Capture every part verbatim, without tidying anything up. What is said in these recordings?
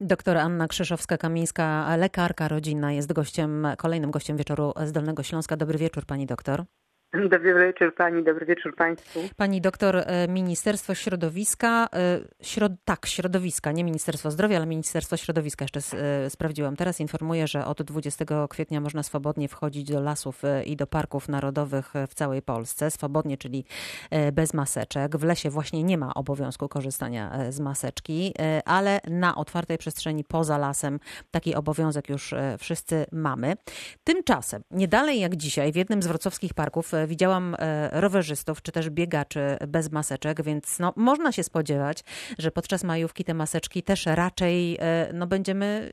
Doktor Anna Krzyżowska-Kamińska, lekarka rodzinna, jest gościem, kolejnym gościem wieczoru z Dolnego Śląska. Dobry wieczór, pani doktor. Dobry wieczór pani, dobry wieczór państwu. Pani doktor, Ministerstwo Środowiska, środ, tak, Środowiska, nie Ministerstwo Zdrowia, ale Ministerstwo Środowiska, jeszcze s, sprawdziłam. Teraz informuję, że od dwudziestego kwietnia można swobodnie wchodzić do lasów i do parków narodowych w całej Polsce. Swobodnie, czyli bez maseczek. W lesie właśnie nie ma obowiązku korzystania z maseczki, ale na otwartej przestrzeni poza lasem taki obowiązek już wszyscy mamy. Tymczasem, nie dalej jak dzisiaj, w jednym z wrocławskich parków widziałam rowerzystów czy też biegaczy bez maseczek, więc no, można się spodziewać, że podczas majówki te maseczki też raczej no, będziemy,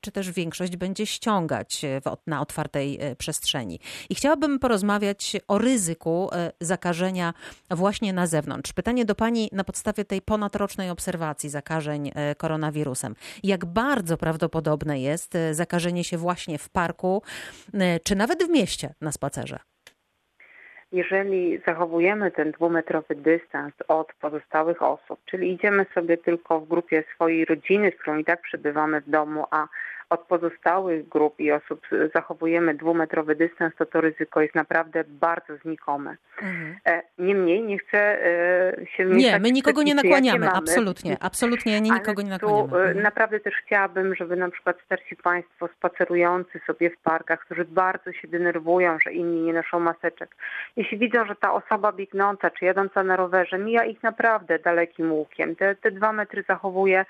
czy też większość będzie ściągać w, na otwartej przestrzeni. I chciałabym porozmawiać o ryzyku zakażenia właśnie na zewnątrz. Pytanie do pani na podstawie tej ponadrocznej obserwacji zakażeń koronawirusem. Jak bardzo prawdopodobne jest zakażenie się właśnie w parku, czy nawet w mieście na spacerze? Jeżeli zachowujemy ten dwumetrowy dystans od pozostałych osób, czyli idziemy sobie tylko w grupie swojej rodziny, z którą i tak przebywamy w domu, a od pozostałych grup i osób zachowujemy dwumetrowy dystans, to to ryzyko jest naprawdę bardzo znikome. Mhm. Niemniej nie chcę się... Nie, my nikogo nie nakłaniamy, absolutnie, absolutnie nie nikogo nie nakłaniamy. Mhm. Naprawdę też chciałabym, żeby na przykład starsi państwo spacerujący sobie w parkach, którzy bardzo się denerwują, że inni nie noszą maseczek, jeśli widzą, że ta osoba biegnąca czy jadąca na rowerze mija ich naprawdę dalekim łukiem, te, te dwa metry zachowuje,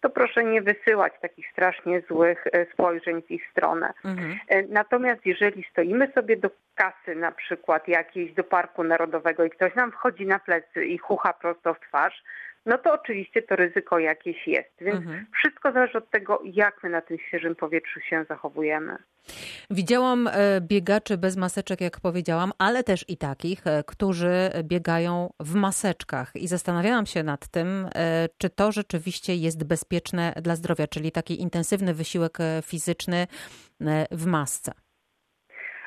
to proszę nie wysyłać takich strasznie złych spojrzeń w ich stronę. Mhm. Natomiast jeżeli stoimy sobie do kasy na przykład jakiejś, do Parku Narodowego i ktoś nam wchodzi na plecy i chucha prosto w twarz, no to oczywiście to ryzyko jakieś jest. Więc mhm. wszystko zależy od tego, jak my na tym świeżym powietrzu się zachowujemy. Widziałam biegaczy bez maseczek, jak powiedziałam, ale też i takich, którzy biegają w maseczkach. I zastanawiałam się nad tym, czy to rzeczywiście jest bezpieczne dla zdrowia, czyli taki intensywny wysiłek fizyczny w masce.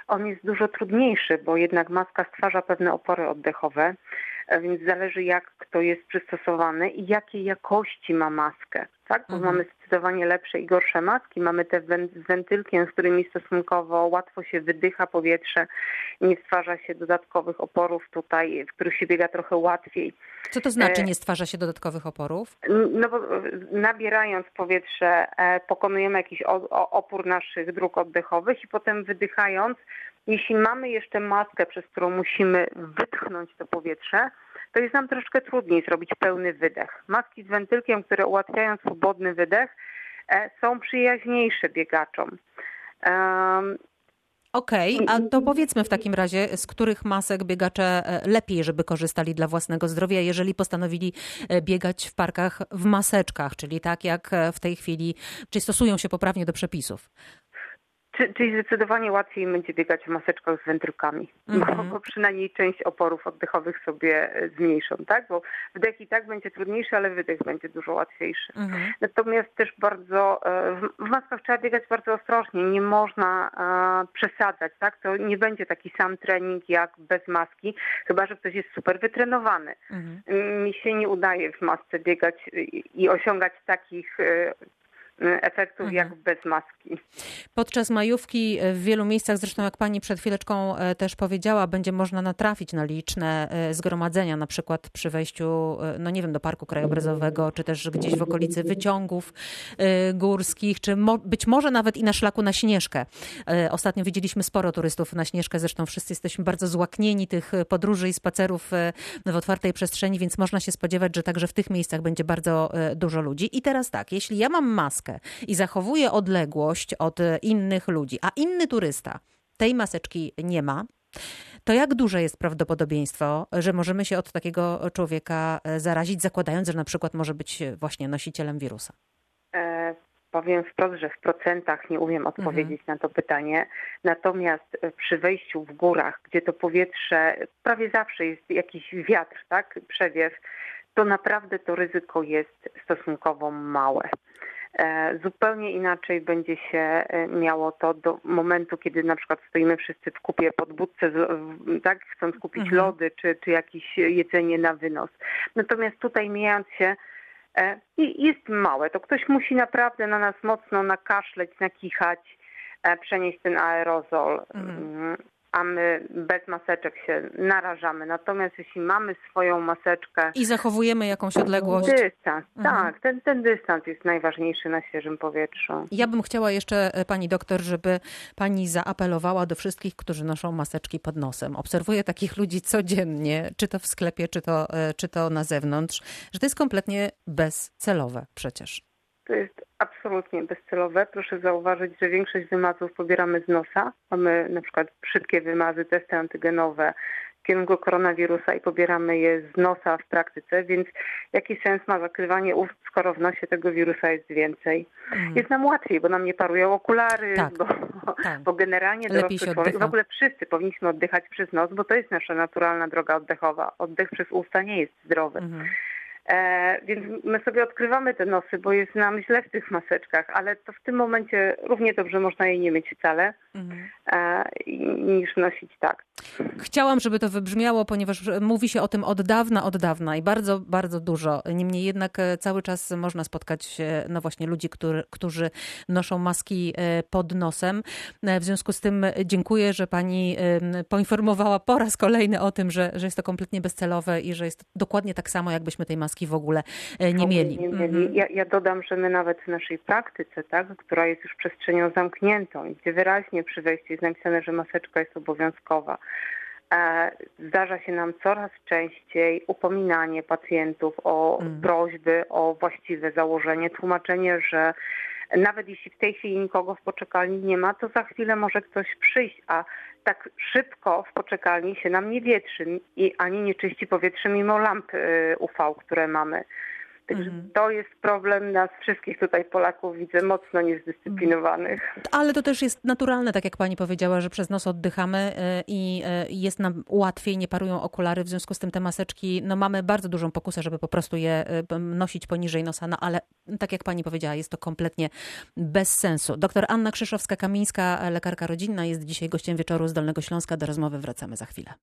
On jest dużo trudniejszy, bo jednak maska stwarza pewne opory oddechowe, więc zależy jak kto jest przystosowany i jakiej jakości ma maskę. Tak? Bo mhm. mamy zdecydowanie lepsze i gorsze maski. Mamy te z wentylkiem, z którymi stosunkowo łatwo się wydycha powietrze. Nie stwarza się dodatkowych oporów tutaj, w których się biega trochę łatwiej. Co to znaczy nie stwarza się dodatkowych oporów? No bo nabierając powietrze pokonujemy jakiś opór naszych dróg oddechowych i potem wydychając, jeśli mamy jeszcze maskę, przez którą musimy wytchnąć to powietrze, to jest nam troszkę trudniej zrobić pełny wydech. Maski z wentylkiem, które ułatwiają swobodny wydech, są przyjaźniejsze biegaczom. Um, Okej, okay, a to powiedzmy w takim razie, z których masek biegacze lepiej, żeby korzystali dla własnego zdrowia, jeżeli postanowili biegać w parkach w maseczkach, czyli tak jak w tej chwili, czy stosują się poprawnie do przepisów? Czyli zdecydowanie łatwiej będzie biegać w maseczkach z wędrówkami, mm-hmm. bo, bo przynajmniej część oporów oddechowych sobie zmniejszą, tak? Bo wdech i tak będzie trudniejszy, ale wydech będzie dużo łatwiejszy. Mm-hmm. Natomiast też bardzo w maskach trzeba biegać bardzo ostrożnie, nie można przesadzać, tak? To nie będzie taki sam trening jak bez maski, chyba że ktoś jest super wytrenowany. Mm-hmm. Mi się nie udaje w masce biegać i osiągać takich efektów mhm. jak bez maski. Podczas majówki w wielu miejscach, zresztą jak pani przed chwileczką też powiedziała, będzie można natrafić na liczne zgromadzenia, na przykład przy wejściu, no nie wiem, do Parku Krajobrazowego, czy też gdzieś w okolicy wyciągów górskich, czy mo- być może nawet i na szlaku na Śnieżkę. Ostatnio widzieliśmy sporo turystów na Śnieżkę, zresztą wszyscy jesteśmy bardzo złaknieni tych podróży i spacerów w otwartej przestrzeni, więc można się spodziewać, że także w tych miejscach będzie bardzo dużo ludzi. I teraz tak, jeśli ja mam maskę i zachowuje odległość od innych ludzi, a inny turysta tej maseczki nie ma, to jak duże jest prawdopodobieństwo, że możemy się od takiego człowieka zarazić, zakładając, że na przykład może być właśnie nosicielem wirusa? E- Powiem wprost, że w procentach nie umiem odpowiedzieć mhm. na to pytanie. Natomiast przy wejściu w górach, gdzie to powietrze, prawie zawsze jest jakiś wiatr, tak, przewiew, to naprawdę to ryzyko jest stosunkowo małe. Zupełnie inaczej będzie się miało to do momentu, kiedy na przykład stoimy wszyscy w kupie pod budce, tak, chcąc kupić mhm. lody czy, czy jakieś jedzenie na wynos. Natomiast tutaj mijając się i jest małe, to ktoś musi naprawdę na nas mocno nakaszleć, nakichać, przenieść ten aerozol, mhm. a my bez maseczek się narażamy. Natomiast jeśli mamy swoją maseczkę... I zachowujemy jakąś odległość. Dystans, mhm. tak. Ten, ten dystans jest najważniejszy na świeżym powietrzu. Ja bym chciała jeszcze, pani doktor, żeby pani zaapelowała do wszystkich, którzy noszą maseczki pod nosem. Obserwuję takich ludzi codziennie, czy to w sklepie, czy to, czy to na zewnątrz, że to jest kompletnie bezcelowe przecież. To jest absolutnie bezcelowe. Proszę zauważyć, że większość wymazów pobieramy z nosa. Mamy na przykład szybkie wymazy, testy antygenowe w kierunku koronawirusa i pobieramy je z nosa w praktyce, więc jaki sens ma zakrywanie ust, skoro w nosie tego wirusa jest więcej? Mhm. Jest nam łatwiej, bo nam nie parują okulary, tak. Bo, tak. bo generalnie dorosły człowiek, w ogóle wszyscy powinniśmy oddychać przez nos, bo to jest nasza naturalna droga oddechowa. Oddech przez usta nie jest zdrowy. Mhm. E, więc my sobie odkrywamy te nosy, bo jest nam źle w tych maseczkach, ale to w tym momencie równie dobrze można jej nie mieć wcale, mhm. e, niż nosić tak. Chciałam, żeby to wybrzmiało, ponieważ mówi się o tym od dawna, od dawna i bardzo, bardzo dużo. Niemniej jednak cały czas można spotkać no właśnie ludzi, który, którzy noszą maski pod nosem. W związku z tym dziękuję, że pani poinformowała po raz kolejny o tym, że, że jest to kompletnie bezcelowe i że jest dokładnie tak samo, jakbyśmy tej maski w ogóle nie mieli. Nie mieli. Ja, ja dodam, że my nawet w naszej praktyce, tak, która jest już przestrzenią zamkniętą, gdzie wyraźnie przy wejściu jest napisane, że maseczka jest obowiązkowa, zdarza się nam coraz częściej upominanie pacjentów o mm. prośby o właściwe założenie, tłumaczenie, że nawet jeśli w tej chwili nikogo w poczekalni nie ma, to za chwilę może ktoś przyjść, a tak szybko w poczekalni się nam nie wietrzy i ani nie czyści powietrze mimo lamp U V, które mamy. Także to jest problem nas wszystkich tutaj Polaków, widzę, mocno niezdyscyplinowanych. Ale to też jest naturalne, tak jak pani powiedziała, że przez nos oddychamy i jest nam łatwiej, nie parują okulary, w związku z tym te maseczki, no mamy bardzo dużą pokusę, żeby po prostu je nosić poniżej nosa, no ale tak jak pani powiedziała, jest to kompletnie bez sensu. Doktor Anna Krzyżowska-Kamińska, lekarka rodzinna, jest dzisiaj gościem wieczoru z Dolnego Śląska. Do rozmowy wracamy za chwilę.